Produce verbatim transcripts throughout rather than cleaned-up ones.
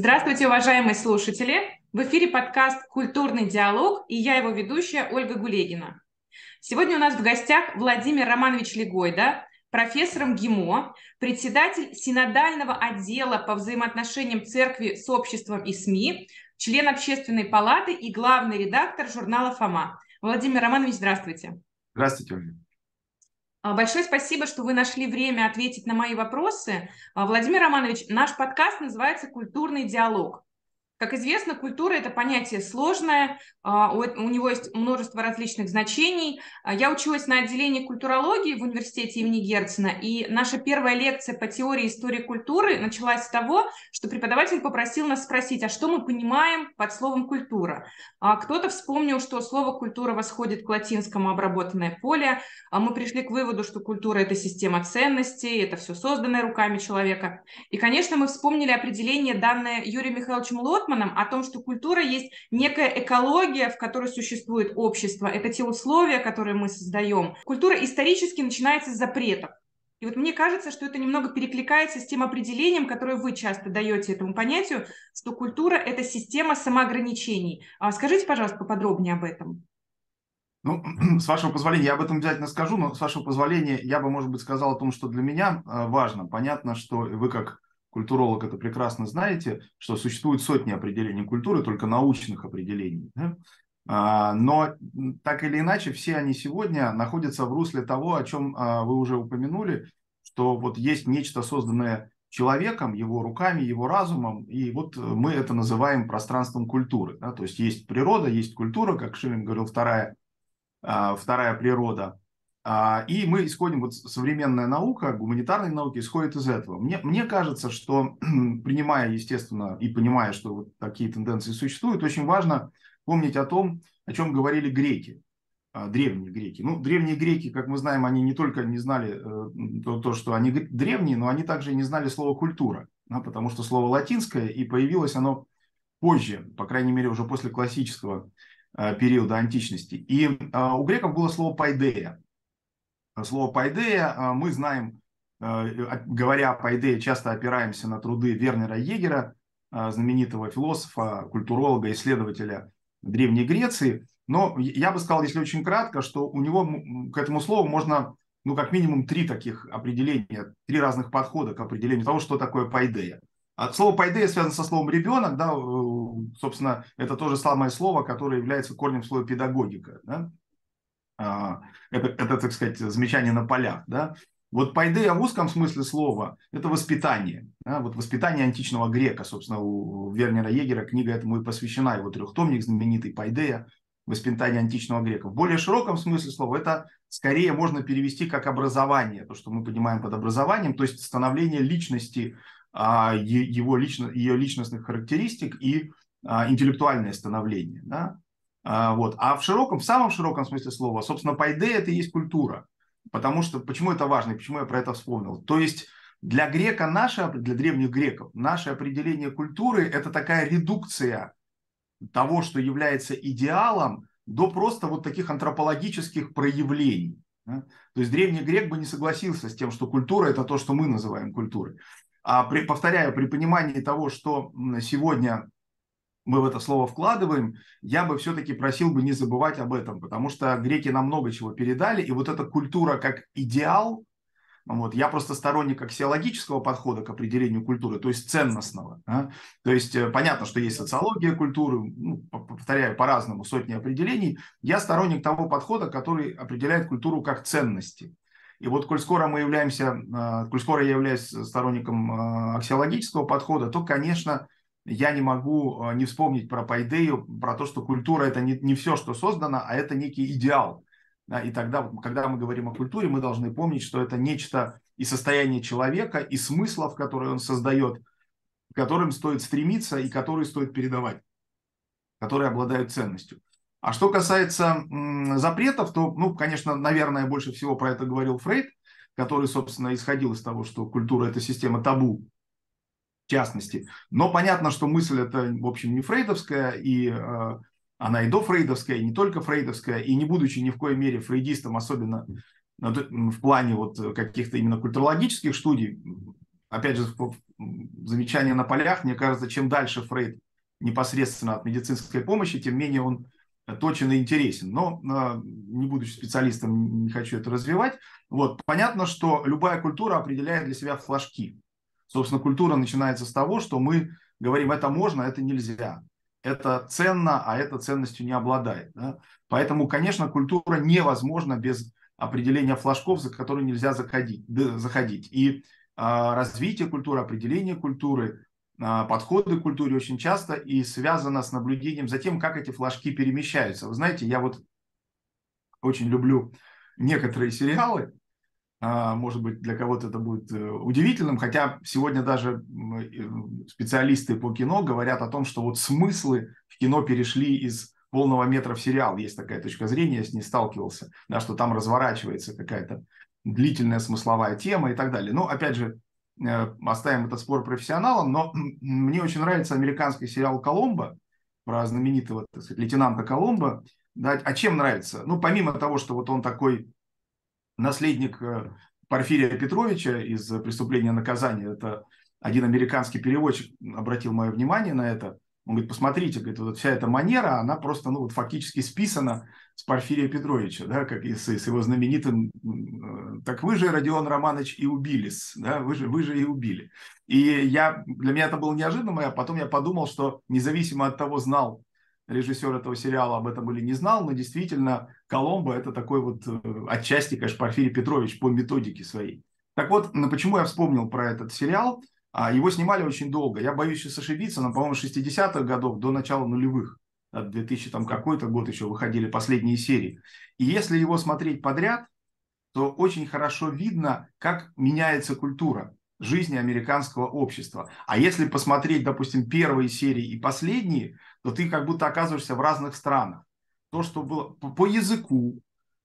Здравствуйте, уважаемые слушатели! В эфире подкаст «Культурный диалог» и я его ведущая Ольга Гулегина. Сегодня у нас в гостях Владимир Романович Легойда, профессор МГИМО, председатель Синодального отдела по взаимоотношениям церкви с обществом и СМИ, член Общественной палаты и главный редактор журнала «Фома». Владимир Романович, здравствуйте! Здравствуйте, Ольга. Большое спасибо, что вы нашли время ответить на мои вопросы. Владимир Романович, наш подкаст называется «Культурный диалог». Как известно, культура – это понятие сложное, у него есть множество различных значений. Я училась на отделении культурологии в университете имени Герцена, и наша первая лекция по теории истории культуры началась с того, что преподаватель попросил нас спросить, а что мы понимаем под словом «культура». Кто-то вспомнил, что слово «культура» восходит к латинскому «обработанное поле». Мы пришли к выводу, что культура – это система ценностей, это все созданное руками человека. И, конечно, мы вспомнили определение, данное Юрием Михайловичем Лотманом, о том, что культура есть некая экология, в которой существует общество. Это те условия, которые мы создаем. Культура исторически начинается с запретов. И вот мне кажется, что это немного перекликается с тем определением, которое вы часто даете этому понятию, что культура – это система самоограничений. Скажите, пожалуйста, поподробнее об этом. Ну, с вашего позволения, я об этом обязательно скажу, но с вашего позволения я бы, может быть, сказал о том, что для меня важно. Понятно, что вы как культуролог это прекрасно знаете, что существуют сотни определений культуры, только научных определений. Да? Но так или иначе, все они сегодня находятся в русле того, о чем вы уже упомянули, что вот есть нечто, созданное человеком, его руками, его разумом, и вот мы это называем пространством культуры. Да? То есть есть природа, есть культура, как Ширин говорил, вторая, вторая природа. И мы исходим, вот современная наука, гуманитарные науки исходят из этого. Мне, мне кажется, что принимая, естественно, и понимая, что вот такие тенденции существуют, очень важно помнить о том, о чем говорили греки, древние греки. Ну, древние греки, как мы знаем, они не только не знали то, то что они древние, но они также и не знали слова «культура», да, потому что слово латинское, и появилось оно позже, по крайней мере, уже после классического периода античности. И у греков было слово «пайдейя». Слово «пайдейя» мы знаем, говоря о «пайдейе», часто опираемся на труды Вернера Егера, знаменитого философа, культуролога, исследователя Древней Греции. Но я бы сказал, если очень кратко, что у него к этому слову можно, ну, как минимум три таких определения, три разных подхода к определению того, что такое «пайдейя». Слово «пайдейя» связано со словом «ребенок». Да, собственно, это то же самое слово, которое является корнем слова «педагогика». Да? Это, это, так сказать, замечание на полях. Да? Вот пайдейя в узком смысле слова – это воспитание. Да? Вот воспитание античного грека, собственно, у Вернера Егера книга этому и посвящена, его трехтомник знаменитый «Пайдейя. Воспитание античного грека». В более широком смысле слова это скорее можно перевести как образование, то, что мы понимаем под образованием, то есть становление личности, его лично, ее личностных характеристик и интеллектуальное становление. Да? Вот. А в широком, в самом широком смысле слова, собственно, пайдейя это и есть культура. Потому что, почему это важно и почему я про это вспомнил? То есть для грека, наше, для древних греков, наше определение культуры это такая редукция того, что является идеалом, до просто вот таких антропологических проявлений. Да? То есть древний грек бы не согласился с тем, что культура это то, что мы называем культурой. А при, повторяю, при понимании того, что сегодня мы в это слово вкладываем, я бы все-таки просил бы не забывать об этом, потому что греки нам много чего передали, и вот эта культура как идеал, вот, я просто сторонник аксиологического подхода к определению культуры, то есть ценностного. Да? То есть понятно, что есть социология культуры, ну, повторяю, по-разному, сотни определений. Я сторонник того подхода, который определяет культуру как ценности. И вот, коль скоро мы являемся, коль скоро я являюсь сторонником аксиологического подхода, то, конечно, я не могу не вспомнить про пайдейю, про то, что культура – это не, не все, что создано, а это некий идеал. И тогда, когда мы говорим о культуре, мы должны помнить, что это нечто и состояние человека, и смыслов, которые он создает, к которым стоит стремиться и которые стоит передавать, которые обладают ценностью. А что касается м, запретов, то, ну, конечно, наверное, больше всего про это говорил Фрейд, который, собственно, исходил из того, что культура – это система табу. В частности. Но понятно, что мысль эта, в общем, не фрейдовская, и э, она и дофрейдовская, и не только фрейдовская, и не будучи ни в коей мере фрейдистом, особенно в плане вот каких-то именно культурологических студий, опять же, замечание на полях, мне кажется, чем дальше Фрейд непосредственно от медицинской помощи, тем менее он точен и интересен. Но, не будучи специалистом, не хочу это развивать. Вот. Понятно, что любая культура определяет для себя флажки. Собственно, культура начинается с того, что мы говорим, это можно, это нельзя. Это ценно, а это ценностью не обладает. Да? Поэтому, конечно, культура невозможна без определения флажков, за которые нельзя заходить. заходить. И э, развитие культуры, определение культуры, э, подходы к культуре очень часто и связано с наблюдением за тем, как эти флажки перемещаются. Вы знаете, я вот очень люблю некоторые сериалы. Э, может быть, для кого-то это будет э, удивительным, хотя сегодня даже э, специалисты по кино говорят о том, что вот смыслы в кино перешли из полного метра в сериал. Есть такая точка зрения, я с ней сталкивался, да, что там разворачивается какая-то длительная смысловая тема и так далее. Но, опять же, оставим этот спор профессионалам, но мне очень нравится американский сериал «Коломбо», про знаменитого, так сказать, лейтенанта Коломбо. Да, а чем нравится? Ну, помимо того, что вот он такой наследник Порфирия Петровича из «Преступления и наказания», это один американский переводчик обратил мое внимание на это. Он говорит, посмотрите, говорит, вот вся эта манера, она просто, ну, вот фактически списана с Порфирия Петровича, да, как и с, с его знаменитым «Так вы же, Родион Романович, и убились, да, вы же, вы же и убили». И я, для меня это было неожиданно, а потом я подумал, что независимо от того, знал режиссер этого сериала об этом или не знал, но действительно Коломбо – это такой вот отчасти, конечно, Порфирий Петрович по методике своей. Так вот, ну, почему я вспомнил про этот сериал? Его снимали очень долго. Я боюсь сейчас ошибиться, но, по-моему, с шестидесятых годов до начала нулевых. От двухтысячного там, какой-то год еще выходили последние серии. И если его смотреть подряд, то очень хорошо видно, как меняется культура жизни американского общества. А если посмотреть, допустим, первые серии и последние, то ты как будто оказываешься в разных странах. То, что было по языку,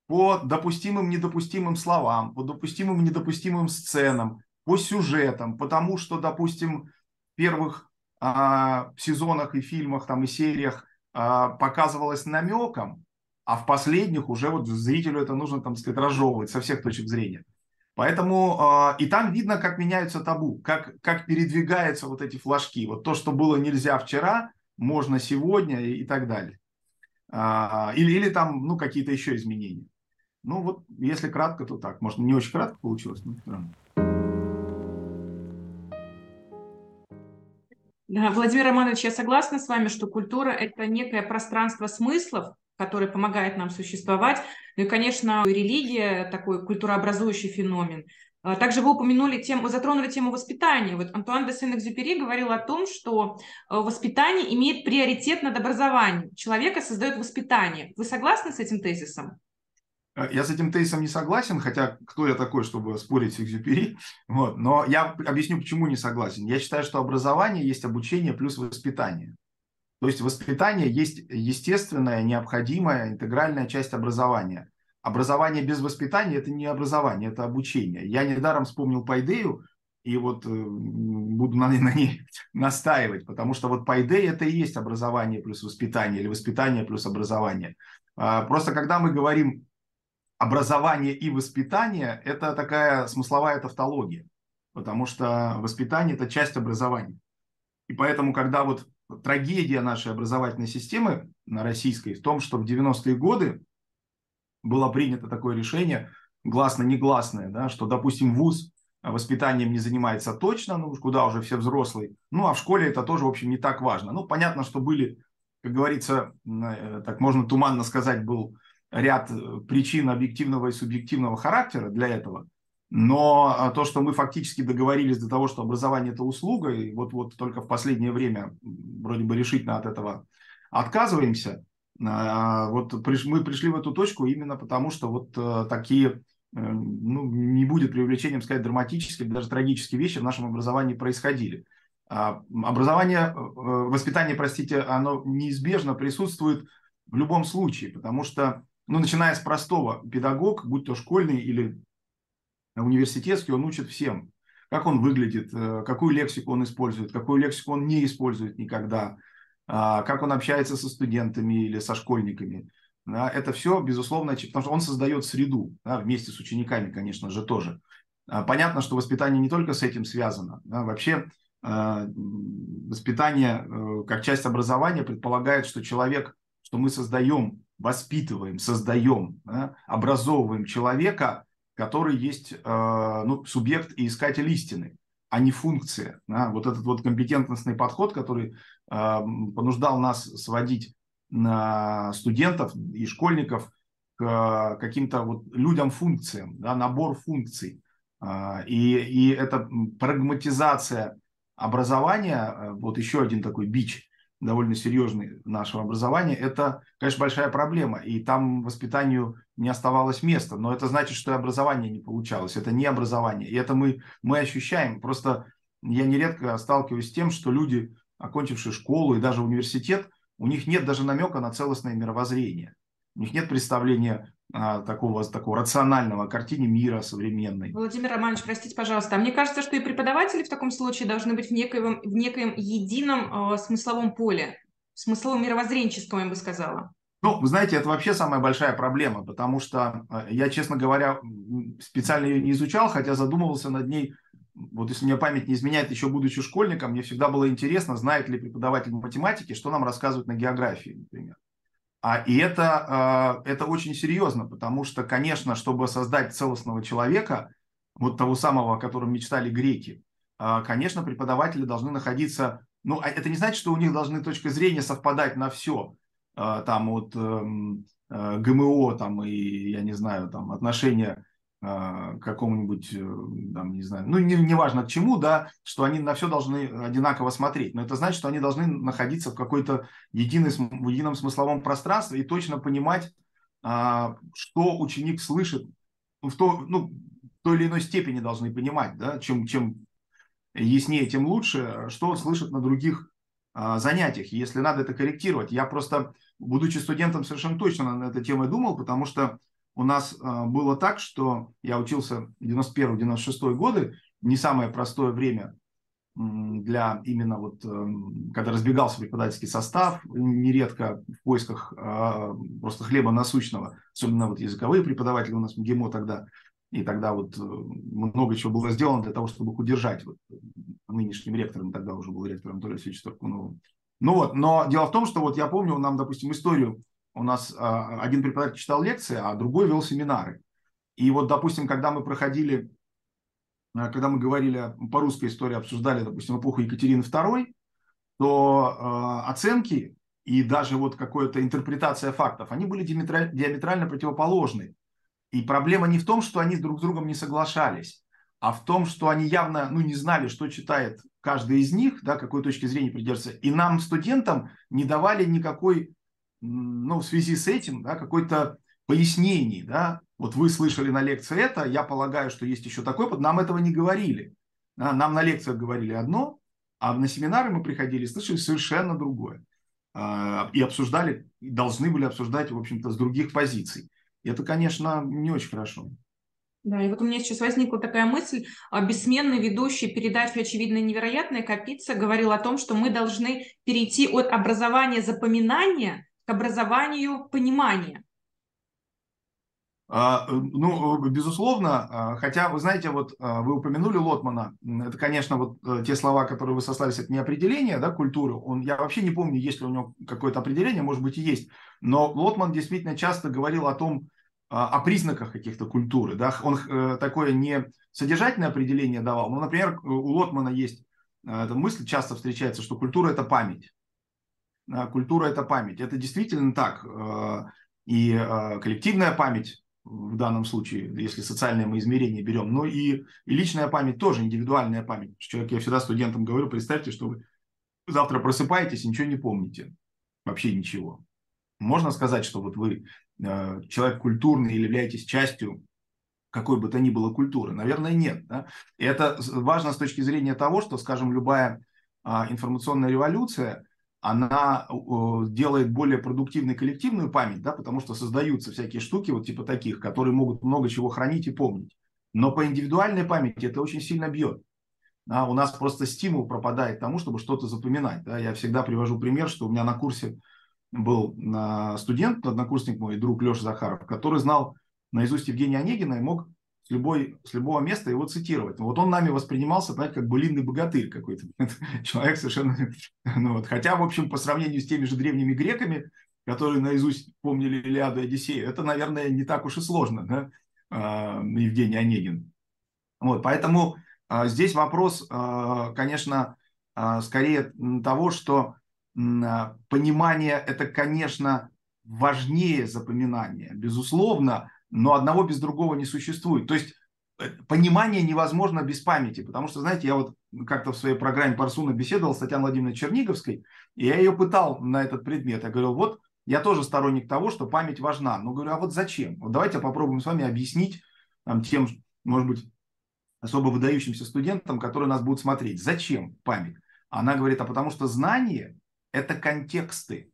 по допустимым недопустимым словам, по допустимым недопустимым сценам, по сюжетам, потому что, допустим, в первых а, сезонах и фильмах, там, и сериях а, показывалось намеком, а в последних уже вот зрителю это нужно, там, сказать, разжевывать со всех точек зрения. Поэтому а, и там видно, как меняются табу, как, как передвигаются вот эти флажки. Вот то, что было нельзя вчера, можно сегодня и, и так далее. А, или, или там, ну, какие-то еще изменения. Ну, вот, если кратко, то так. Может, не очень кратко получилось, но все равно. Да, Владимир Романович, я согласна с вами, что культура – это некое пространство смыслов, которое помогает нам существовать. Ну и, конечно, религия – такой культурообразующий феномен. Также вы упомянули тему, затронули тему воспитания. Вот Антуан де Сент-Экзюпери говорил о том, что воспитание имеет приоритет над образованием. Человека создает воспитание. Вы согласны с этим тезисом? Я с этим тезисом не согласен, хотя кто я такой, чтобы спорить с Экзюпери, вот. Но я объясню, почему не согласен. Я считаю, что образование есть обучение плюс воспитание. То есть воспитание есть естественная, необходимая, интегральная часть образования. Образование без воспитания – это не образование, это обучение. Я недаром вспомнил пайдейю, и вот э, буду на, на ней настаивать, потому что вот пайдейя – это и есть образование плюс воспитание, или воспитание плюс образование. А, просто когда мы говорим образование и воспитание – это такая смысловая тавтология, потому что воспитание – это часть образования. И поэтому, когда вот трагедия нашей образовательной системы, российской, в том, что в девяностые годы было принято такое решение, гласно-негласное, да, что, допустим, вуз воспитанием не занимается точно, ну куда уже все взрослые, ну а в школе это тоже, в общем, не так важно. Ну, понятно, что были, как говорится, так можно туманно сказать, был ряд причин объективного и субъективного характера для этого. Но то, что мы фактически договорились до того, что образование – это услуга, и вот-вот только в последнее время вроде бы решительно от этого отказываемся, вот мы пришли в эту точку именно потому, что вот такие, ну, не будет преувеличением сказать, драматические, даже трагические вещи в нашем образовании происходили. Образование, воспитание, простите, оно неизбежно присутствует в любом случае, потому что, ну, начиная с простого, педагог, будь то школьный или университетский, он учит всем, как он выглядит, какую лексику он использует, какую лексику он не использует никогда, как он общается со студентами или со школьниками. Это все, безусловно, потому что он создает среду, да, вместе с учениками, конечно же, тоже. Понятно, что воспитание не только с этим связано. Да, вообще э, воспитание э, как часть образования предполагает, что человек, что мы создаем, воспитываем, создаем, да, образовываем человека, который есть э, ну, субъект и искатель истины, а не функция. Да. Вот этот вот компетентностный подход, который э, понуждал нас сводить на студентов и школьников к каким-то вот людям-функциям, да, набор функций. И, и эта прагматизация образования, вот еще один такой бич довольно серьезный нашего образования, это, конечно, большая проблема. И там воспитанию не оставалось места. Но это значит, что и образование не получалось. Это не образование. И это мы, мы ощущаем. Просто я нередко сталкиваюсь с тем, что люди, окончившие школу и даже университет, у них нет даже намека на целостное мировоззрение. У них нет представления а, такого, такого рационального картине мира современной. Владимир Романович, простите, пожалуйста, а мне кажется, что и преподаватели в таком случае должны быть в некоем, в некоем едином э, смысловом поле, смысловом мировоззренческом, я бы сказала. Ну, вы знаете, это вообще самая большая проблема, потому что э, я, честно говоря, специально ее не изучал, хотя задумывался над ней, вот если мне память не изменяет, еще будучи школьником, мне всегда было интересно, знает ли преподаватель математики, что нам рассказывают на географии, например. А, и это, это очень серьезно, потому что, конечно, чтобы создать целостного человека, вот того самого, о котором мечтали греки, конечно, преподаватели должны находиться... Ну, это не значит, что у них должны точки зрения совпадать на все. Там вот ГМО, там и, я не знаю, там отношения к какому-нибудь, там, не знаю, ну, не, не важно к чему, да, что они на все должны одинаково смотреть. Но это значит, что они должны находиться в какой-то единой, в едином смысловом пространстве и точно понимать, а, что ученик слышит, в, то, ну, в той или иной степени должны понимать, да, чем, чем яснее, тем лучше, что он слышит на других а, занятиях, если надо это корректировать. Я просто, будучи студентом, совершенно точно на эту тему думал, потому что у нас было так, что я учился девяносто первый — девяносто шестой годы, не самое простое время для именно вот, когда разбегался преподавательский состав, нередко в поисках просто хлеба насущного, особенно вот языковые преподаватели у нас МГИМО тогда, и тогда вот много чего было сделано для того, чтобы их удержать. Вот, нынешним ректором, тогда уже был ректором Анатолием Алексеевичем Туркуновым. Ну вот, но дело в том, что вот я помню, нам, допустим, историю, у нас один преподаватель читал лекции, а другой вел семинары. И вот, допустим, когда мы проходили, когда мы говорили по русской истории, обсуждали, допустим, эпоху Екатерины Второй, то оценки и даже вот какая-то интерпретация фактов, они были диаметрально противоположны. И проблема не в том, что они друг с другом не соглашались, а в том, что они явно ну, не знали, что читает каждый из них, да, какой точки зрения придерживается. И нам, студентам, не давали никакой... Ну, в связи с этим, да, какое-то пояснение, да, вот вы слышали на лекции это, я полагаю, что есть еще такой опыт, нам этого не говорили, да? Нам на лекциях говорили одно, а на семинары мы приходили, слышали совершенно другое, и обсуждали, должны были обсуждать, в общем-то, с других позиций. Это, конечно, не очень хорошо. Да, и вот у меня сейчас возникла такая мысль. Бессменный ведущий передачи «Очевидное невероятное» Капица говорил о том, что мы должны перейти от образования запоминания к образованию понимания. А, ну, безусловно, хотя, вы знаете, вот вы упомянули Лотмана, это, конечно, вот те слова, которые вы сослались, это не определение, да, культуры, он, я вообще не помню, есть ли у него какое-то определение, может быть, и есть, но Лотман действительно часто говорил о том, о признаках каких-то культуры, да, он такое не содержательное определение давал, но, например, у Лотмана есть эта мысль, часто встречается, что культура – это память. Культура – это память. Это действительно так. И коллективная память в данном случае, если социальное мы измерение берем, но и, и личная память тоже, индивидуальная память. Человек, я всегда студентам говорю, представьте, что вы завтра просыпаетесь и ничего не помните. Вообще ничего. Можно сказать, что вот вы человек культурный или являетесь частью какой бы то ни было культуры? Наверное, нет. Да? И это важно с точки зрения того, что, скажем, любая информационная революция – она делает более продуктивной коллективную память, да, потому что создаются всякие штуки, вот типа таких, которые могут много чего хранить и помнить. Но по индивидуальной памяти это очень сильно бьет. А у нас просто стимул пропадает тому, чтобы что-то запоминать. Да. Я всегда привожу пример, что у меня на курсе был студент, однокурсник мой, друг Леша Захаров, который знал наизусть Евгения Онегина и мог с, любой, с любого места его цитировать. Но вот он нами воспринимался, знаете, как былинный богатырь какой-то. Человек совершенно... Ну, вот, хотя, в общем, по сравнению с теми же древними греками, которые наизусть помнили Илиаду и Одиссею, это, наверное, не так уж и сложно, да? Евгений Онегин. Вот, поэтому здесь вопрос, конечно, скорее того, что понимание – это, конечно, важнее запоминания, безусловно, но одного без другого не существует. То есть понимание невозможно без памяти, потому что, знаете, я вот как-то в своей программе «Парсуна» беседовал с Татьяной Владимировной Черниговской, и я ее пытал на этот предмет. Я говорил, вот я тоже сторонник того, что память важна. Но говорю, а вот зачем? Вот давайте попробуем с вами объяснить там, тем, может быть, особо выдающимся студентам, которые нас будут смотреть. Зачем память? Она говорит, а потому что знание – это контексты.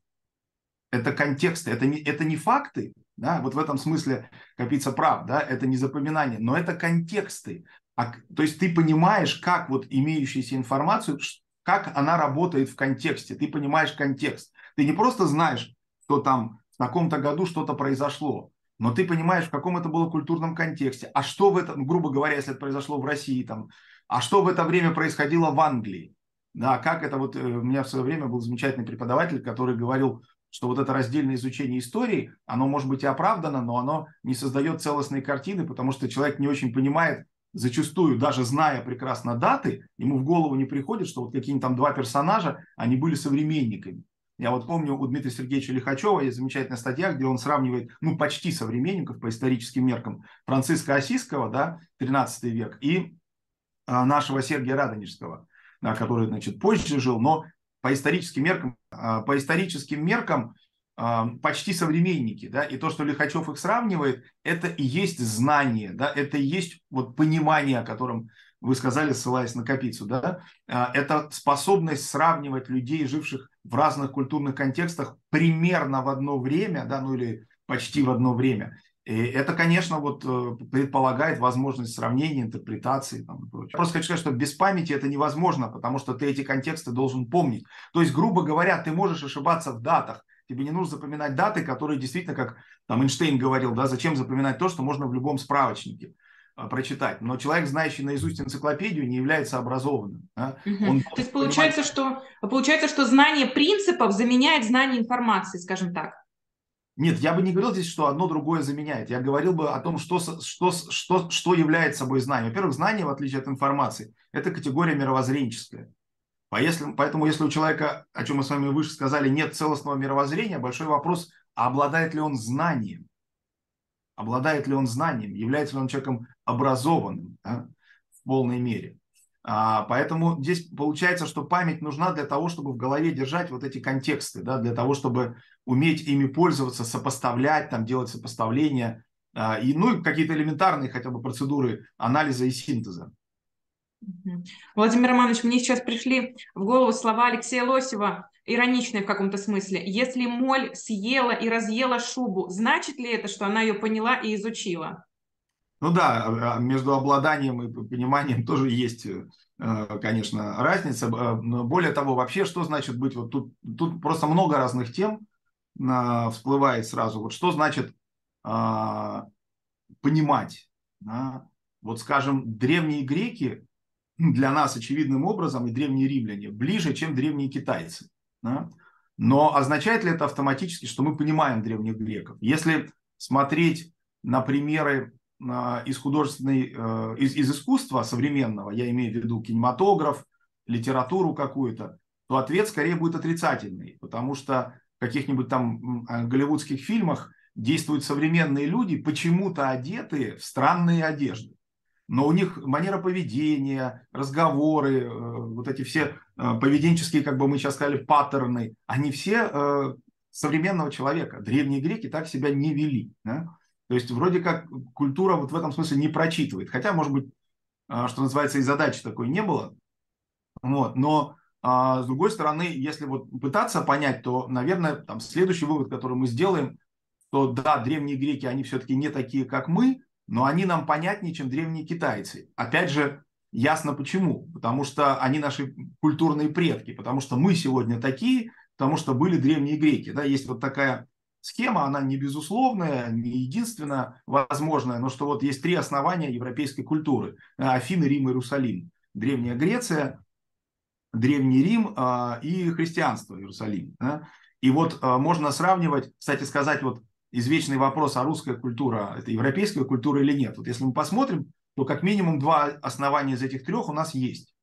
Это контексты, это не, это не факты, да? Вот в этом смысле Капица прав, да? Это не запоминание, но это контексты. А, то есть ты понимаешь, как вот имеющуюся информацию, как она работает в контексте, ты понимаешь контекст. Ты не просто знаешь, что там в таком-то году что-то произошло, но ты понимаешь, в каком это было культурном контексте. А что в этом, грубо говоря, если это произошло в России, там, а что в это время происходило в Англии? Да, как это вот, у меня в свое время был замечательный преподаватель, который говорил, что вот это раздельное изучение истории, оно может быть и оправдано, но оно не создает целостной картины, потому что человек не очень понимает, зачастую, даже зная прекрасно даты, ему в голову не приходит, что вот какие-нибудь там два персонажа, они были современниками. Я вот помню, у Дмитрия Сергеевича Лихачева есть замечательная статья, где он сравнивает, ну, почти современников по историческим меркам, Франциска Ассизского, да, тринадцатый век, и нашего Сергия Радонежского, да, который, значит, позже жил, но по историческим меркам, по историческим меркам почти современники, да, и то, что Лихачев их сравнивает, это и есть знание, да, это и есть вот понимание, о котором вы сказали, ссылаясь на Капицу, да, это способность сравнивать людей, живших в разных культурных контекстах примерно в одно время, да, ну или почти в одно время. И это, конечно, вот предполагает возможность сравнения, интерпретации там, и прочее. Я просто хочу сказать, что без памяти это невозможно, потому что ты эти контексты должен помнить. То есть, грубо говоря, ты можешь ошибаться в датах. Тебе не нужно запоминать даты, которые действительно, как там Эйнштейн говорил, да, зачем запоминать то, что можно в любом справочнике а, прочитать. Но человек, знающий наизусть энциклопедию, не является образованным. Да? Угу. Он то есть получается, понимает... что, получается, что знание принципов заменяет знание информации, скажем так. Нет, я бы не говорил здесь, что одно другое заменяет. Я говорил бы о том, что, что, что, что является собой знание. Во-первых, знание, в отличие от информации, это категория мировоззренческая. Поэтому, если у человека, о чем мы с вами выше сказали, нет целостного мировоззрения, большой вопрос, а обладает ли он знанием? Обладает ли он знанием? Является ли он человеком образованным, да, в полной мере? А, поэтому здесь получается, что память нужна для того, чтобы в голове держать вот эти контексты, да, для того, чтобы уметь ими пользоваться, сопоставлять, там, делать сопоставления, а, и, ну, и какие-то элементарные хотя бы процедуры анализа и синтеза. Владимир Романович, мне сейчас пришли в голову слова Алексея Лосева, ироничные в каком-то смысле. Если моль съела и разъела шубу, значит ли это, что она ее поняла и изучила? Ну да, между обладанием и пониманием тоже есть, конечно, разница. Более того, вообще, что значит быть... Вот тут, тут просто много разных тем всплывает сразу. Вот что значит понимать? Вот, скажем, древние греки для нас очевидным образом и древние римляне ближе, чем древние китайцы. Но означает ли это автоматически, что мы понимаем древних греков? Если смотреть на примеры из художественной, из, из искусства современного, я имею в виду кинематограф, литературу какую-то, то ответ скорее будет отрицательный, потому что в каких-нибудь там голливудских фильмах действуют современные люди, почему-то одетые в странные одежды. Но у них манера поведения, разговоры, вот эти все поведенческие, как бы мы сейчас сказали, паттерны, они все современного человека. Древние греки так себя не вели, да? То есть вроде как культура вот в этом смысле не прочитывает. Хотя, может быть, что называется, и задачи такой не было. Вот. Но, а, с другой стороны, если вот пытаться понять, то, наверное, там следующий вывод, который мы сделаем, то да, древние греки, они все-таки не такие, как мы, но они нам понятнее, чем древние китайцы. Опять же, ясно почему. Потому что они наши культурные предки. Потому что мы сегодня такие, потому что были древние греки. Да? Есть вот такая схема, она не безусловная, не единственно возможная, но что вот есть три основания европейской культуры: Афины, Рим, Иерусалим. Древняя Греция, Древний Рим и христианство, Иерусалим. И вот можно сравнивать, кстати сказать, вот извечный вопрос, а русская культура – это европейская культура или нет. Вот если мы посмотрим, то как минимум два основания из этих трех у нас есть.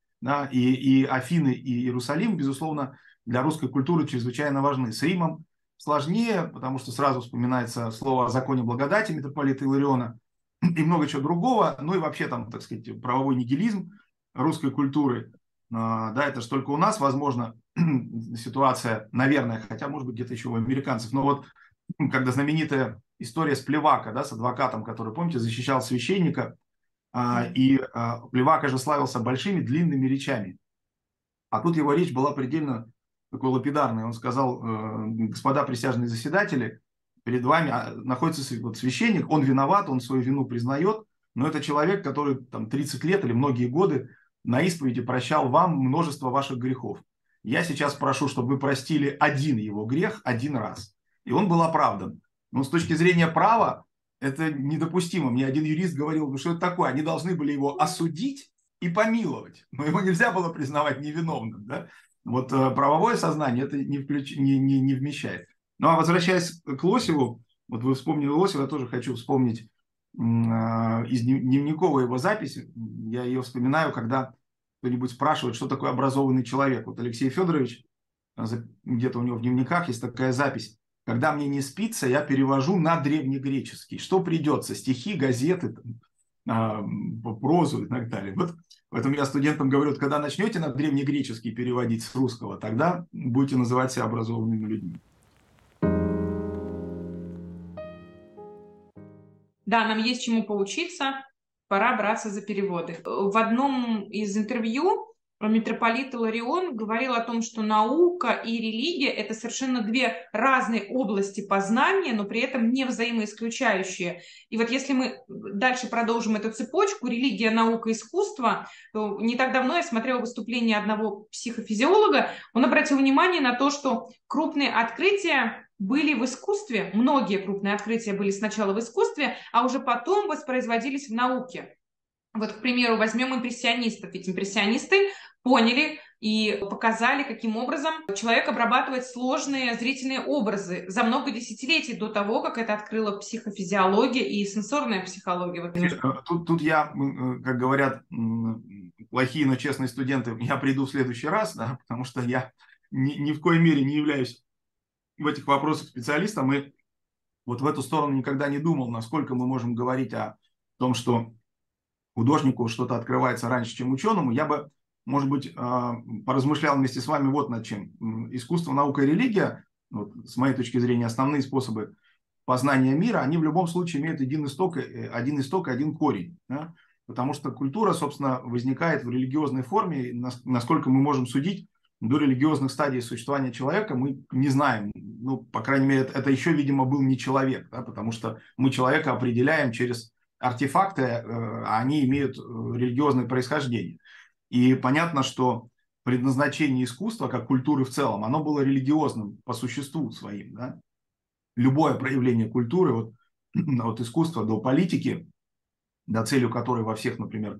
И, и Афины, и Иерусалим, безусловно, для русской культуры чрезвычайно важны. С Римом сложнее, потому что сразу вспоминается слово о законе благодати митрополита Илариона и много чего другого. Ну и вообще там, так сказать, правовой нигилизм русской культуры. Да, это же только у нас, возможно, ситуация, наверное, хотя, может быть, где-то еще у американцев. Но вот когда знаменитая история с Плевако, да, с адвокатом, который, помните, защищал священника, и Плевако же славился большими длинными речами. А тут его речь была предельно такой лапидарной. Он сказал: господа присяжные заседатели, перед вами находится священник, он виноват, он свою вину признает, но это человек, который там тридцать лет или многие годы на исповеди прощал вам множество ваших грехов. Я сейчас прошу, чтобы вы простили один его грех один раз. И он был оправдан. Но с точки зрения права это недопустимо. Мне один юрист говорил, ну что это такое? Они должны были его осудить и помиловать. Но его нельзя было признавать невиновным. Да? Вот правовое сознание это не, включ... не, не, не вмещает. Ну а возвращаясь к Лосеву, вот вы вспомнили Лосева, я тоже хочу вспомнить из дневниковой его записи, я ее вспоминаю, когда кто-нибудь спрашивает, что такое образованный человек. Вот Алексей Федорович, где-то у него в дневниках есть такая запись: когда мне не спится, я перевожу на древнегреческий. Что придется? Стихи, газеты, там, прозу и так далее. Вот. Поэтому я студентам говорю, когда начнете на древнегреческий переводить с русского, тогда будете называть себя образованными людьми. Да, нам есть чему поучиться, пора браться за переводы. В одном из интервью митрополит Иларион говорил о том, что наука и религия – это совершенно две разные области познания, но при этом не взаимоисключающие. И вот если мы дальше продолжим эту цепочку «религия, наука, искусство», то не так давно я смотрела выступление одного психофизиолога, он обратил внимание на то, что крупные открытия были в искусстве, многие крупные открытия были сначала в искусстве, а уже потом воспроизводились в науке. Вот, к примеру, возьмем импрессионистов, ведь импрессионисты поняли и показали, каким образом человек обрабатывает сложные зрительные образы за много десятилетий до того, как это открыла психофизиология и сенсорная психология. Тут, тут я, как говорят плохие, но честные студенты, я приду в следующий раз, да, потому что я ни, ни в коей мере не являюсь в этих вопросах специалистом, и вот в эту сторону никогда не думал, насколько мы можем говорить о том, что художнику что-то открывается раньше, чем ученому. Я бы, может быть, поразмышлял вместе с вами вот над чем. Искусство, наука и религия, вот, с моей точки зрения, основные способы познания мира, они в любом случае имеют один исток, один исток, один корень. Да? Потому что культура, собственно, возникает в религиозной форме, насколько мы можем судить. До религиозных стадий существования человека мы не знаем. Ну, по крайней мере, это еще, видимо, был не человек, да, потому что мы человека определяем через артефакты, а они имеют религиозное происхождение. И понятно, что предназначение искусства, как культуры в целом, оно было религиозным по существу своим. Да? Любое проявление культуры, вот, от искусства до политики, до целью которой во всех, например,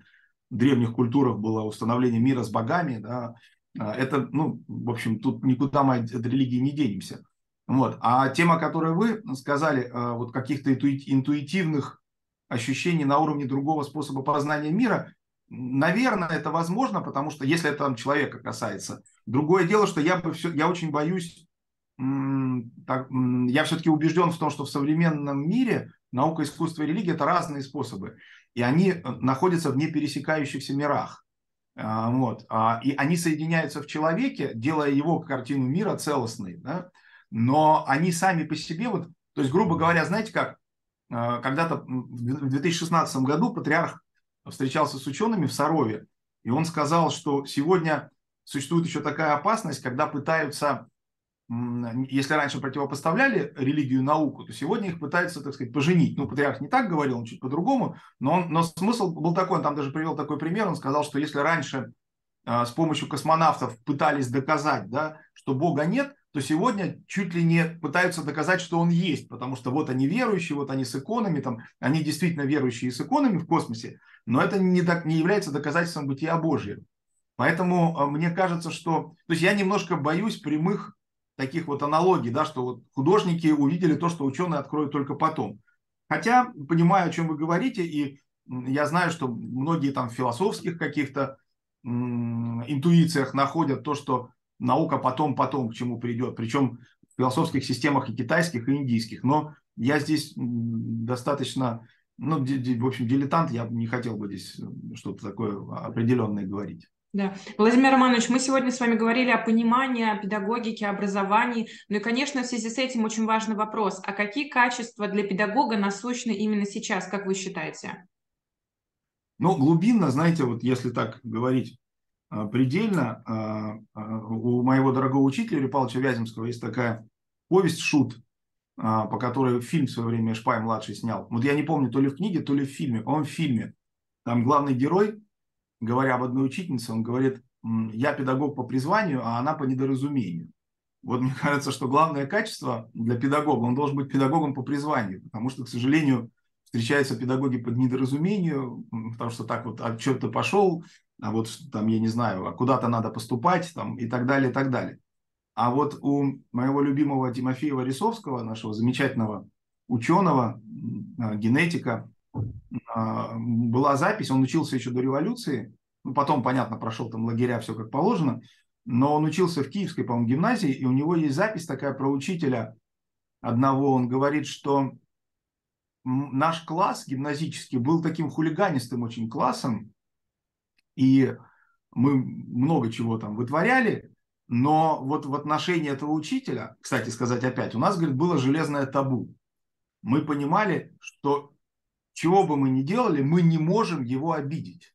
древних культурах было установление мира с богами, да, это, ну, в общем, тут никуда мы от религии не денемся. Вот. А тема, которую вы сказали, вот каких-то интуитивных ощущений на уровне другого способа познания мира, наверное, это возможно, потому что, если это там человека касается. Другое дело, что я, бы все, я очень боюсь, так, я все-таки убежден в том, что в современном мире наука, искусство и религия – это разные способы. И они находятся в непересекающихся мирах. Вот. И они соединяются в человеке, делая его картину мира целостной, да? Но они сами по себе, вот, то есть, грубо говоря, знаете как, когда-то в две тысячи шестнадцатом году патриарх встречался с учеными в Сарове, и он сказал, что сегодня существует еще такая опасность, когда пытаются, если раньше противопоставляли религию и науку, то сегодня их пытаются, так сказать, поженить. Ну, патриарх не так говорил, он чуть по-другому, но, он, но смысл был такой, он там даже привел такой пример, он сказал, что если раньше э, с помощью космонавтов пытались доказать, да, что Бога нет, то сегодня чуть ли не пытаются доказать, что он есть, потому что вот они верующие, вот они с иконами, там, они действительно верующие с иконами в космосе, но это не, не является доказательством бытия Божьего. Поэтому мне кажется, что... То есть я немножко боюсь прямых таких вот аналогий, да, что вот художники увидели то, что ученые откроют только потом. Хотя понимаю, о чем вы говорите, и я знаю, что многие там в философских каких-то интуициях находят то, что наука потом-потом к чему придет, причем в философских системах и китайских, и индийских. Но я здесь достаточно, ну, в общем, дилетант, я не хотел бы здесь что-то такое определенное говорить. Да. Владимир Романович, мы сегодня с вами говорили о понимании, о педагогике, образовании, ну и, конечно, в связи с этим очень важный вопрос. А какие качества для педагога насущны именно сейчас, как вы считаете? Ну, глубинно, знаете, вот если так говорить предельно, у моего дорогого учителя Юрия Павловича Вяземского есть такая повесть «Шут», по которой фильм в свое время Шпай-младший снял. Вот я не помню, то ли в книге, то ли в фильме. По-моему, в фильме. Там главный герой, говоря об одной учительнице, он говорит: я педагог по призванию, а она по недоразумению. Вот мне кажется, что главное качество для педагога, он должен быть педагогом по призванию, потому что, к сожалению, встречаются педагоги по недоразумению, потому что так вот, а что-то пошел, а вот там, я не знаю, куда-то надо поступать, там, и так далее, и так далее. А вот у моего любимого Тимофея Рисовского, нашего замечательного ученого, генетика, была запись, он учился еще до революции, ну, потом, понятно, прошел там лагеря, все как положено, но он учился в Киевской, по-моему, гимназии, и у него есть запись такая про учителя одного, он говорит, что наш класс гимназический был таким хулиганистым очень классом, и мы много чего там вытворяли, но вот в отношении этого учителя, кстати сказать опять, у нас, говорит, было железное табу. Мы понимали, что чего бы мы ни делали, мы не можем его обидеть.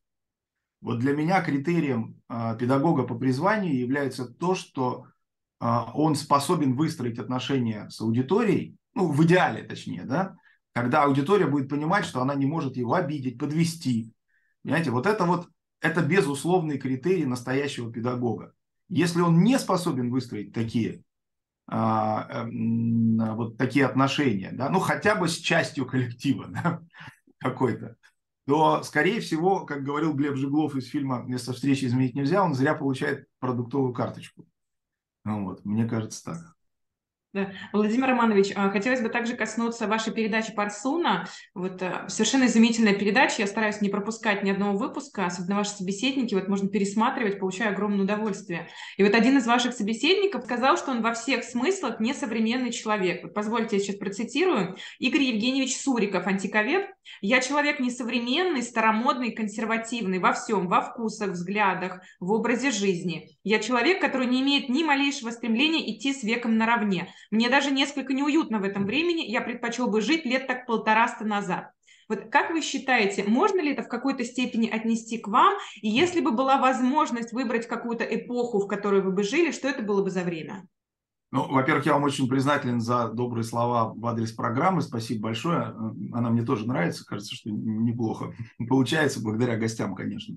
Вот для меня критерием э, педагога по призванию является то, что э, он способен выстроить отношения с аудиторией, ну, в идеале точнее, да, когда аудитория будет понимать, что она не может его обидеть, подвести. Понимаете, вот это вот, это безусловный критерий настоящего педагога. Если он не способен выстроить такие вот такие отношения, да, ну хотя бы с частью коллектива, да, какой-то, то, скорее всего, как говорил Глеб Жеглов из фильма «Место встречи изменить нельзя», он зря получает продуктовую карточку. Вот, мне кажется, так. Да. Владимир Романович, хотелось бы также коснуться вашей передачи «Парсуна». Вот совершенно изумительная передача. Я стараюсь не пропускать ни одного выпуска, особенно ваши собеседники. Вот можно пересматривать, получаю огромное удовольствие. И вот один из ваших собеседников сказал, что он во всех смыслах несовременный человек. Вот позвольте, я сейчас процитирую. Игорь Евгеньевич Суриков, антиковед. «Я человек несовременный, старомодный, консервативный во всем, во вкусах, взглядах, в образе жизни. Я человек, который не имеет ни малейшего стремления идти с веком наравне. Мне даже несколько неуютно в этом времени, я предпочел бы жить лет так полтораста назад». Вот как вы считаете, можно ли это в какой-то степени отнести к вам? И если бы была возможность выбрать какую-то эпоху, в которой вы бы жили, что это было бы за время? Ну, во-первых, я вам очень признателен за добрые слова в адрес программы. Спасибо большое. Она мне тоже нравится. Кажется, что неплохо получается, благодаря гостям, конечно.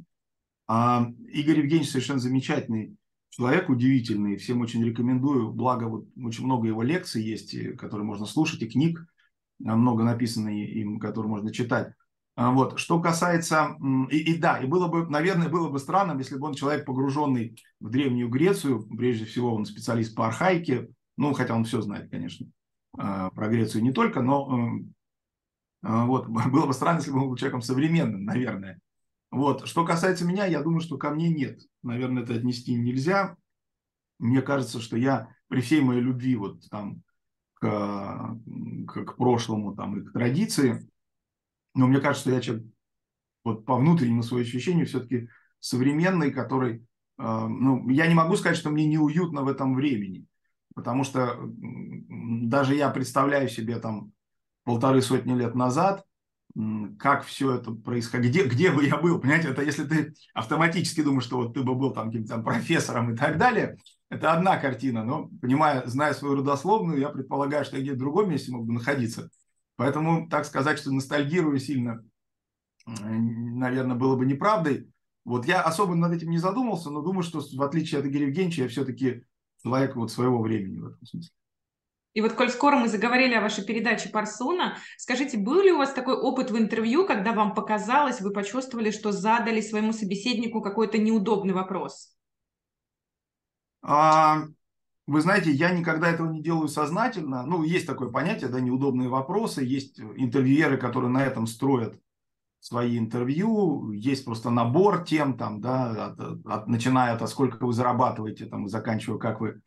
А Игорь Евгеньевич совершенно замечательный человек, удивительный. Всем очень рекомендую. Благо, вот очень много его лекций есть, которые можно слушать, и книг, много написано им, которые можно читать. Вот. Что касается... И, и да, и было бы, наверное, было бы странным, если бы он человек, погруженный в Древнюю Грецию. Прежде всего, он специалист по архаике. Ну, хотя он все знает, конечно, про Грецию не только. Но вот, было бы странно, если бы он был человеком современным, наверное. Вот. Что касается меня, я думаю, что ко мне нет. Наверное, это отнести нельзя. Мне кажется, что я при всей моей любви вот, там, к, к, к прошлому там, и к традиции... Но мне кажется, что я человек вот, по внутреннему своему ощущению все-таки современный, который... Э, ну, я не могу сказать, что мне неуютно в этом времени, потому что э, даже я представляю себе там полторы сотни лет назад, э, как все это происходило, где, где бы я был, понимаете? Это если ты автоматически думаешь, что вот ты бы был там каким-то там профессором и так далее, это одна картина, но, понимая, зная свою родословную, я предполагаю, что я где-то в другом месте мог бы находиться. Поэтому, так сказать, что ностальгирую сильно, наверное, было бы неправдой. Вот я особо над этим не задумался, но думаю, что в отличие от Игоря Евгеньевича, я все-таки человек вот своего времени в этом смысле. И вот, коль скоро мы заговорили о вашей передаче «Парсуна», скажите, был ли у вас такой опыт в интервью, когда вам показалось, вы почувствовали, что задали своему собеседнику какой-то неудобный вопрос? А, вы знаете, я никогда этого не делаю сознательно. Ну, есть такое понятие, да, неудобные вопросы. Есть интервьюеры, которые на этом строят свои интервью. Есть просто набор тем, там, да, от, от, начиная от «сколько вы зарабатываете», там, и заканчивая «как вы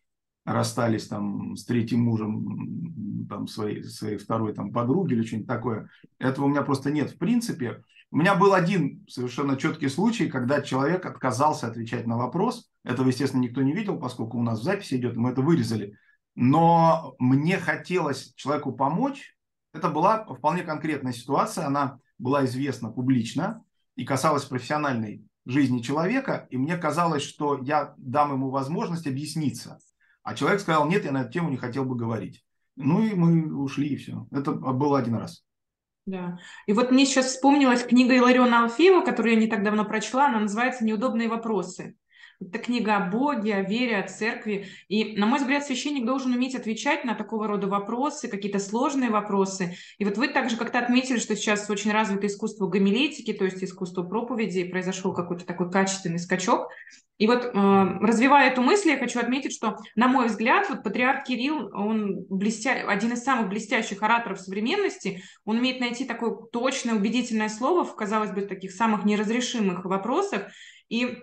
расстались там с третьим мужем там, своей, своей второй там, подруги» или что-нибудь такое. Этого у меня просто нет в принципе. У меня был один совершенно четкий случай, когда человек отказался отвечать на вопрос. Этого, естественно, никто не видел, поскольку у нас в записи идет, мы это вырезали. Но мне хотелось человеку помочь. Это была вполне конкретная ситуация. Она была известна публично и касалась профессиональной жизни человека. И мне казалось, что я дам ему возможность объясниться. А человек сказал: нет, я на эту тему не хотел бы говорить. Ну и мы ушли, и все. Это было один раз. Да. И вот мне сейчас вспомнилась книга Илариона Алфеева, которую я не так давно прочла. Она называется «Неудобные вопросы». Это книга о Боге, о вере, о церкви. И, на мой взгляд, священник должен уметь отвечать на такого рода вопросы, какие-то сложные вопросы. И вот вы также как-то отметили, что сейчас очень развито искусство гомилетики, то есть искусство проповеди, и произошел какой-то такой качественный скачок. И вот, э, развивая эту мысль, я хочу отметить, что, на мой взгляд, вот патриарх Кирилл, он блестя... один из самых блестящих ораторов современности, он умеет найти такое точное, убедительное слово в, казалось бы, таких самых неразрешимых вопросах. И,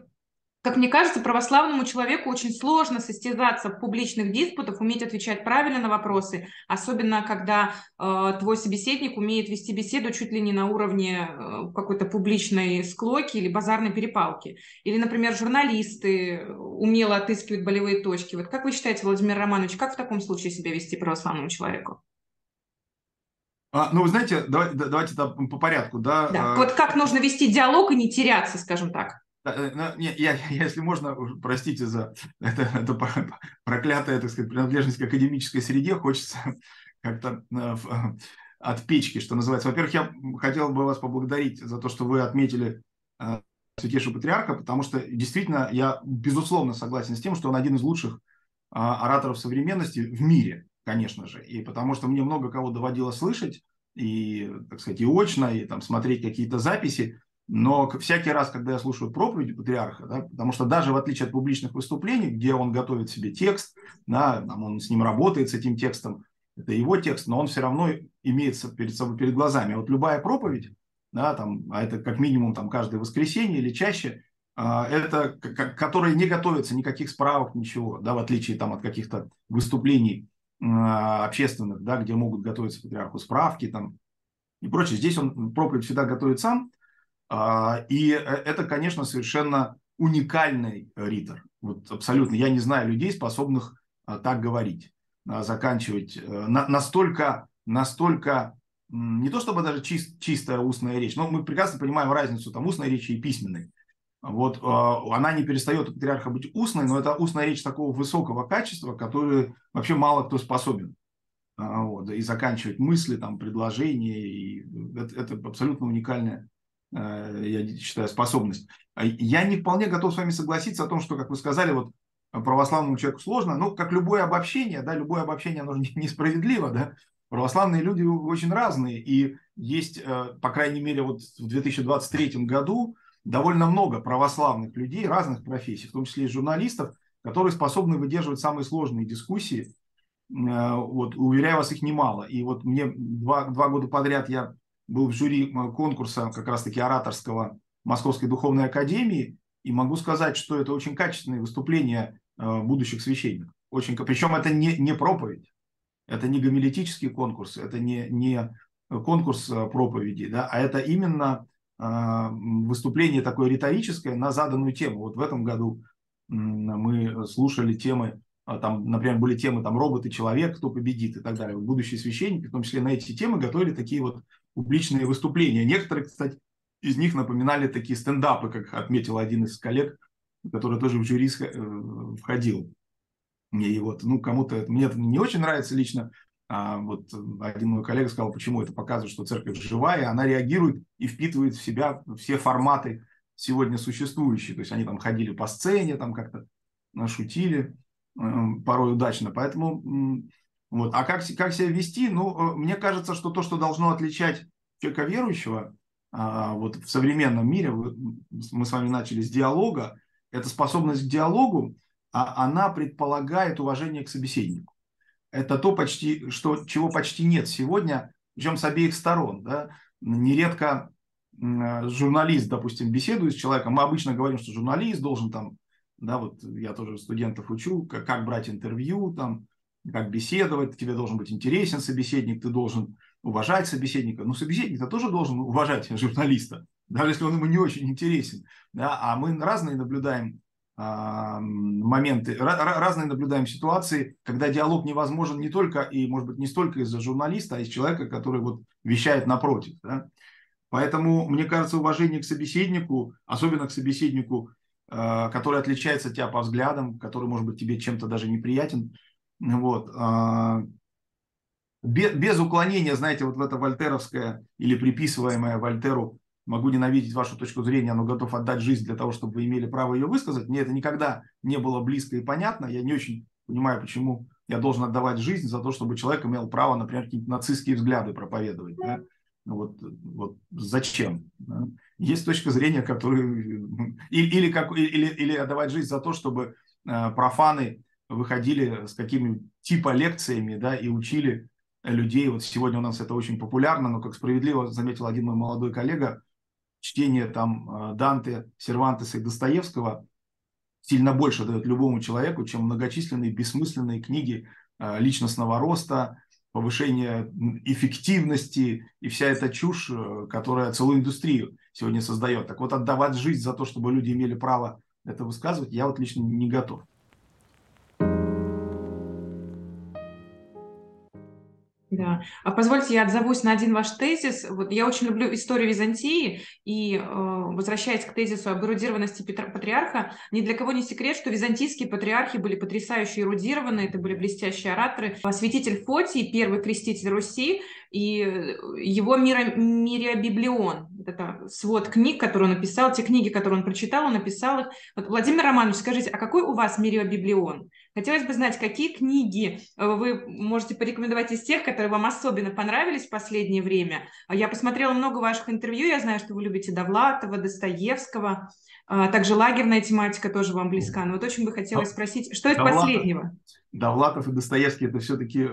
как мне кажется, православному человеку очень сложно состязаться в публичных диспутах, уметь отвечать правильно на вопросы, особенно когда э, твой собеседник умеет вести беседу чуть ли не на уровне э, какой-то публичной склоки или базарной перепалки. Или, например, журналисты умело отыскивают болевые точки. Вот как вы считаете, Владимир Романович, как в таком случае себя вести православному человеку? А, ну, вы знаете, давайте, давайте да, по порядку. Да? Да. Вот как нужно вести диалог и не теряться, скажем так. Я, я, если можно, простите за это, это проклятая, так сказать, принадлежность к академической среде, хочется как-то от печки, что называется. Во-первых, я хотел бы вас поблагодарить за то, что вы отметили Святейшего Патриарха, потому что действительно я безусловно согласен с тем, что он один из лучших ораторов современности в мире, конечно же, и потому что мне много кого доводилось слышать, и, так сказать, и очно, и там смотреть какие-то записи. Но всякий раз, когда я слушаю проповеди патриарха, да, потому что даже в отличие от публичных выступлений, где он готовит себе текст, да, он с ним работает, с этим текстом, это его текст, но он все равно имеется перед собой, перед глазами. А вот любая проповедь, да, там, а это как минимум там, каждое воскресенье или чаще, это, которые не готовятся, никаких справок, ничего, да, в отличие там, от каких-то выступлений общественных, да, где могут готовиться патриарху справки там, и прочее. Здесь он проповедь всегда готовит сам. И это, конечно, совершенно уникальный ритор. Вот абсолютно. Я не знаю людей, способных так говорить, заканчивать. Настолько, настолько не то чтобы даже чист, чистая устная речь, но мы прекрасно понимаем разницу там устной речи и письменной. Вот она не перестает у патриарха быть устной, но это устная речь такого высокого качества, которую вообще мало кто способен. Вот. И заканчивать мысли, там, предложения. И это, это абсолютно уникальное, я считаю, способность. Я не вполне готов с вами согласиться о том, что, как вы сказали, вот православному человеку сложно. Ну, как любое обобщение, да, любое обобщение, оно же несправедливо, да. Православные люди очень разные, и есть, по крайней мере, вот в две тысячи двадцать третьем году довольно много православных людей разных профессий, в том числе и журналистов, которые способны выдерживать самые сложные дискуссии. Вот, уверяю вас, их немало. И вот мне два, два года подряд я был в жюри конкурса как раз-таки ораторского Московской Духовной Академии, и могу сказать, что это очень качественные выступления будущих священников. Очень, причем это не, не проповедь, это не гомилетический конкурс, это не, не конкурс проповеди, да, а это именно выступление такое риторическое на заданную тему. Вот в этом году мы слушали темы, там, например, были темы там, «Робот и человек», «Кто победит» и так далее. Будущие священники, в том числе на эти темы, готовили такие вот публичные выступления. Некоторые, кстати, из них напоминали такие стендапы, как отметил один из коллег, который тоже в жюри входил. И вот, ну, кому-то мне это не очень нравится лично. А вот один мой коллега сказал, почему это показывает, что церковь живая, она реагирует и впитывает в себя все форматы сегодня существующие. То есть они там ходили по сцене, там как-то шутили. порой удачно. Поэтому, вот. А как, как себя вести? Ну, мне кажется, что то, что должно отличать человека верующего, вот в современном мире, мы с вами начали с диалога, эта способность к диалогу, она предполагает уважение к собеседнику. Это то, почти, что, чего почти нет сегодня, причем с обеих сторон. Да? Нередко журналист, допустим, беседует с человеком. Мы обычно говорим, что журналист должен там, да, вот я тоже студентов учу, как, как брать интервью, там, как беседовать, тебе должен быть интересен собеседник, ты должен уважать собеседника. Но собеседник-то тоже должен уважать журналиста, даже если он ему не очень интересен. Да? А мы разные наблюдаем моменты, разные наблюдаем ситуации, когда диалог невозможен не только и, может быть, не столько из-за журналиста, а из человека, который вот вещает напротив. Да? Поэтому, мне кажется, уважение к собеседнику, особенно к собеседнику, который отличается от тебя по взглядам, который, может быть, тебе чем-то даже неприятен, вот, без, без уклонения, знаете, вот в это вольтеровское или приписываемое Вольтеру «могу ненавидеть вашу точку зрения, но готов отдать жизнь для того, чтобы вы имели право ее высказать». Мне это никогда не было близко и понятно. Я не очень понимаю, почему я должен отдавать жизнь за то, чтобы человек имел право, например, какие-то нацистские взгляды проповедовать. Да? Вот, вот зачем? Да? Есть точка зрения, которую... Или, или, как... или, или отдавать жизнь за то, чтобы профаны выходили с какими-то типа лекциями, да, и учили людей. Вот сегодня у нас это очень популярно, но, как справедливо заметил один мой молодой коллега, чтение там Данте, Сервантеса и Достоевского сильно больше дает любому человеку, чем многочисленные бессмысленные книги личностного роста, повышения эффективности и вся эта чушь, которая целую индустрию сегодня создает. Так вот, отдавать жизнь за то, чтобы люди имели право это высказывать, я вот лично не готов. Да. А позвольте, я отзовусь на один ваш тезис. Вот я очень люблю историю Византии, и, э, возвращаясь к тезису об эрудированности патриарха, ни для кого не секрет, что византийские патриархи были потрясающе эрудированы, это были блестящие ораторы. Святитель Фотий, первый креститель Руси, и его «Мириобиблион», это свод книг, который он написал, те книги, которые он прочитал, он написал их. Вот, Владимир Романович, скажите, а какой у вас «Мириобиблион»? Хотелось бы знать, какие книги вы можете порекомендовать из тех, которые вам особенно понравились в последнее время. Я посмотрела много ваших интервью, я знаю, что вы любите Довлатова, Достоевского, также лагерная тематика тоже вам близка. Но вот очень бы хотелось спросить, что из Довлатов, последнего? Довлатов и Достоевский – это все-таки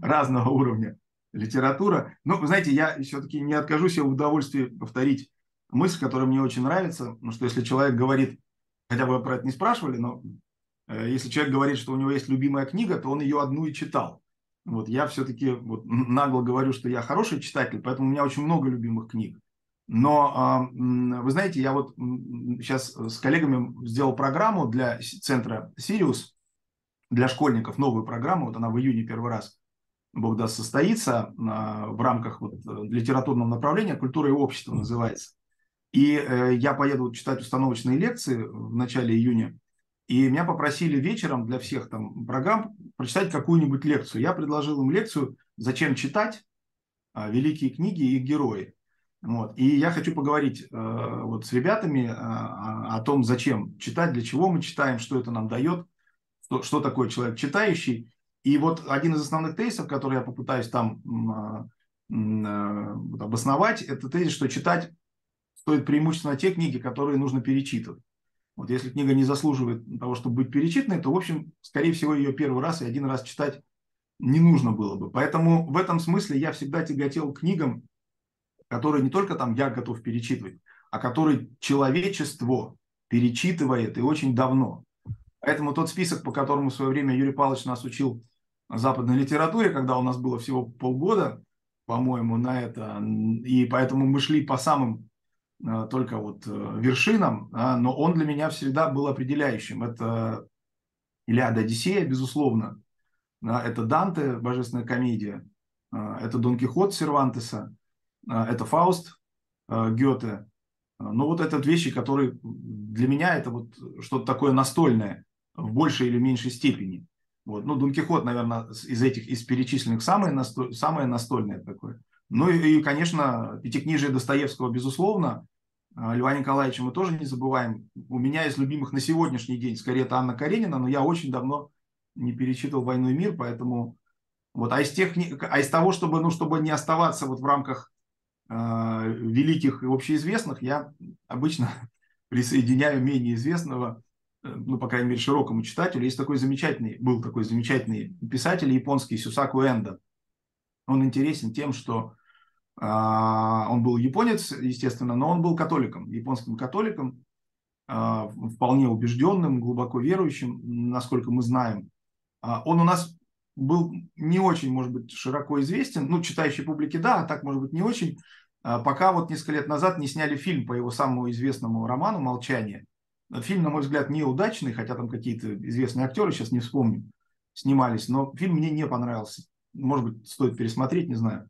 разного уровня литература. Ну, вы знаете, я все-таки не откажу себе в удовольствии повторить мысль, которая мне очень нравится, что если человек говорит, хотя бы про это не спрашивали, но... Если человек говорит, что у него есть любимая книга, то он ее одну и читал. Вот я все-таки вот нагло говорю, что я хороший читатель, поэтому у меня очень много любимых книг. Но вы знаете, я вот сейчас с коллегами сделал программу для центра «Сириус», для школьников, новую программу. Вот она в июне первый раз, бог даст, состоится в рамках вот литературного направления «Культура и общество» называется. И я поеду читать установочные лекции в начале июня. И меня попросили вечером для всех там программ прочитать какую-нибудь лекцию. Я предложил им лекцию «Зачем читать великие книги и их герои». Вот. И я хочу поговорить э, вот с ребятами э, о том, зачем читать, для чего мы читаем, что это нам дает, что, что такое человек читающий. И вот один из основных тезисов, который я попытаюсь там э, э, обосновать, это тезис, что читать стоит преимущественно те книги, которые нужно перечитывать. Вот если книга не заслуживает того, чтобы быть перечитанной, то, в общем, скорее всего, ее первый раз и один раз читать не нужно было бы. Поэтому в этом смысле я всегда тяготел к книгам, которые не только там я готов перечитывать, а которые человечество перечитывает и очень давно. Поэтому тот список, по которому в свое время Юрий Павлович нас учил западной литературе, когда у нас было всего полгода, по-моему, на это, и поэтому мы шли по самым... только вот вершинам, но он для меня всегда был определяющим. Это «Илиада», «Одиссея», безусловно, это Данте, «Божественная комедия», это Дон Кихот Сервантеса, это Фауст Гёте. Но вот это вещи, которые для меня это вот что-то такое настольное в большей или меньшей степени. Вот. Ну, Дон Кихот, наверное, из этих, из перечисленных самое, настоль, самое настольное такое. Ну и, и, конечно, пятикнижие Достоевского, безусловно, Льва Николаевича мы тоже не забываем. У меня из любимых на сегодняшний день скорее это Анна Каренина, но я очень давно не перечитывал «Войну и мир», поэтому вот, а из тех, а из того, чтобы, ну, чтобы не оставаться вот в рамках э, великих и общеизвестных, я обычно присоединяю менее известного, ну, по крайней мере, широкому читателю. Есть такой замечательный, был такой замечательный писатель японский Сюсаку Эндо. Он интересен тем, что э, он был японец, естественно, но он был католиком, японским католиком, э, вполне убежденным, глубоко верующим, насколько мы знаем. Э, он у нас был не очень, может быть, широко известен, ну, читающей публике, да, а так, может быть, не очень, э, пока вот несколько лет назад не сняли фильм по его самому известному роману «Молчание». Фильм, на мой взгляд, неудачный, хотя там какие-то известные актеры, сейчас не вспомню, снимались, но фильм мне не понравился. Может быть, стоит пересмотреть, не знаю.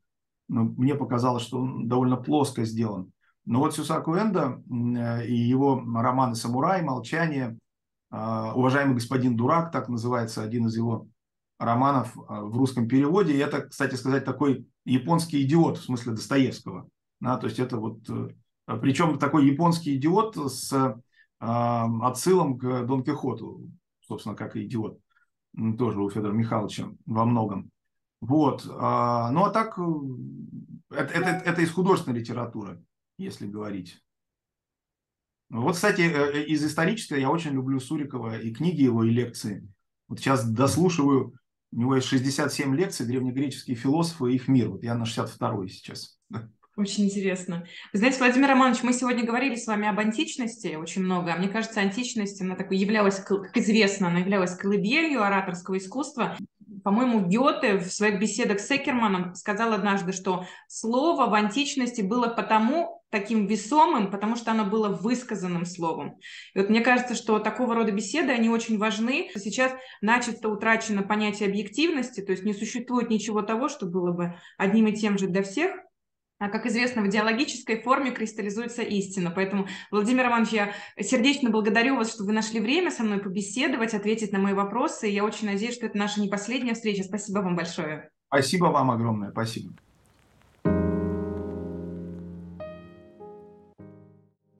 Но мне показалось, что он довольно плоско сделан. Но вот Сюсаку Эндо и его романы «Самурай», «Молчание», «Уважаемый господин Дурак», так называется один из его романов в русском переводе. И это, кстати сказать, такой японский идиот, в смысле Достоевского. Да, то есть это вот... Причем такой японский идиот с... отсылом к Дон Кихоту, собственно, как и идиот, тоже у Федора Михайловича во многом. Вот. Ну, а так, это, это, это из художественной литературы, если говорить. Вот, кстати, из исторической я очень люблю Сурикова и книги его, и лекции. Вот сейчас дослушиваю, у него есть шестьдесят семь лекций «Древнегреческие философы и их мир». Вот я на шестьдесят второй сейчас. Очень интересно. Вы знаете, Владимир Романович, мы сегодня говорили с вами об античности очень много. Мне кажется, античность, она такой являлась, как известно, она являлась колыбелью ораторского искусства. По-моему, Гёте в своих беседах с Экерманом сказал однажды, что слово в античности было потому таким весомым, потому что оно было высказанным словом. И вот мне кажется, что такого рода беседы, они очень важны. Сейчас начисто утрачено понятие объективности, то есть не существует ничего того, что было бы одним и тем же для всех. А, как известно, в диалогической форме кристаллизуется истина. Поэтому, Владимир Романович, я сердечно благодарю вас, что вы нашли время со мной побеседовать, ответить на мои вопросы. И я очень надеюсь, что это наша не последняя встреча. Спасибо вам большое. Спасибо вам огромное. Спасибо.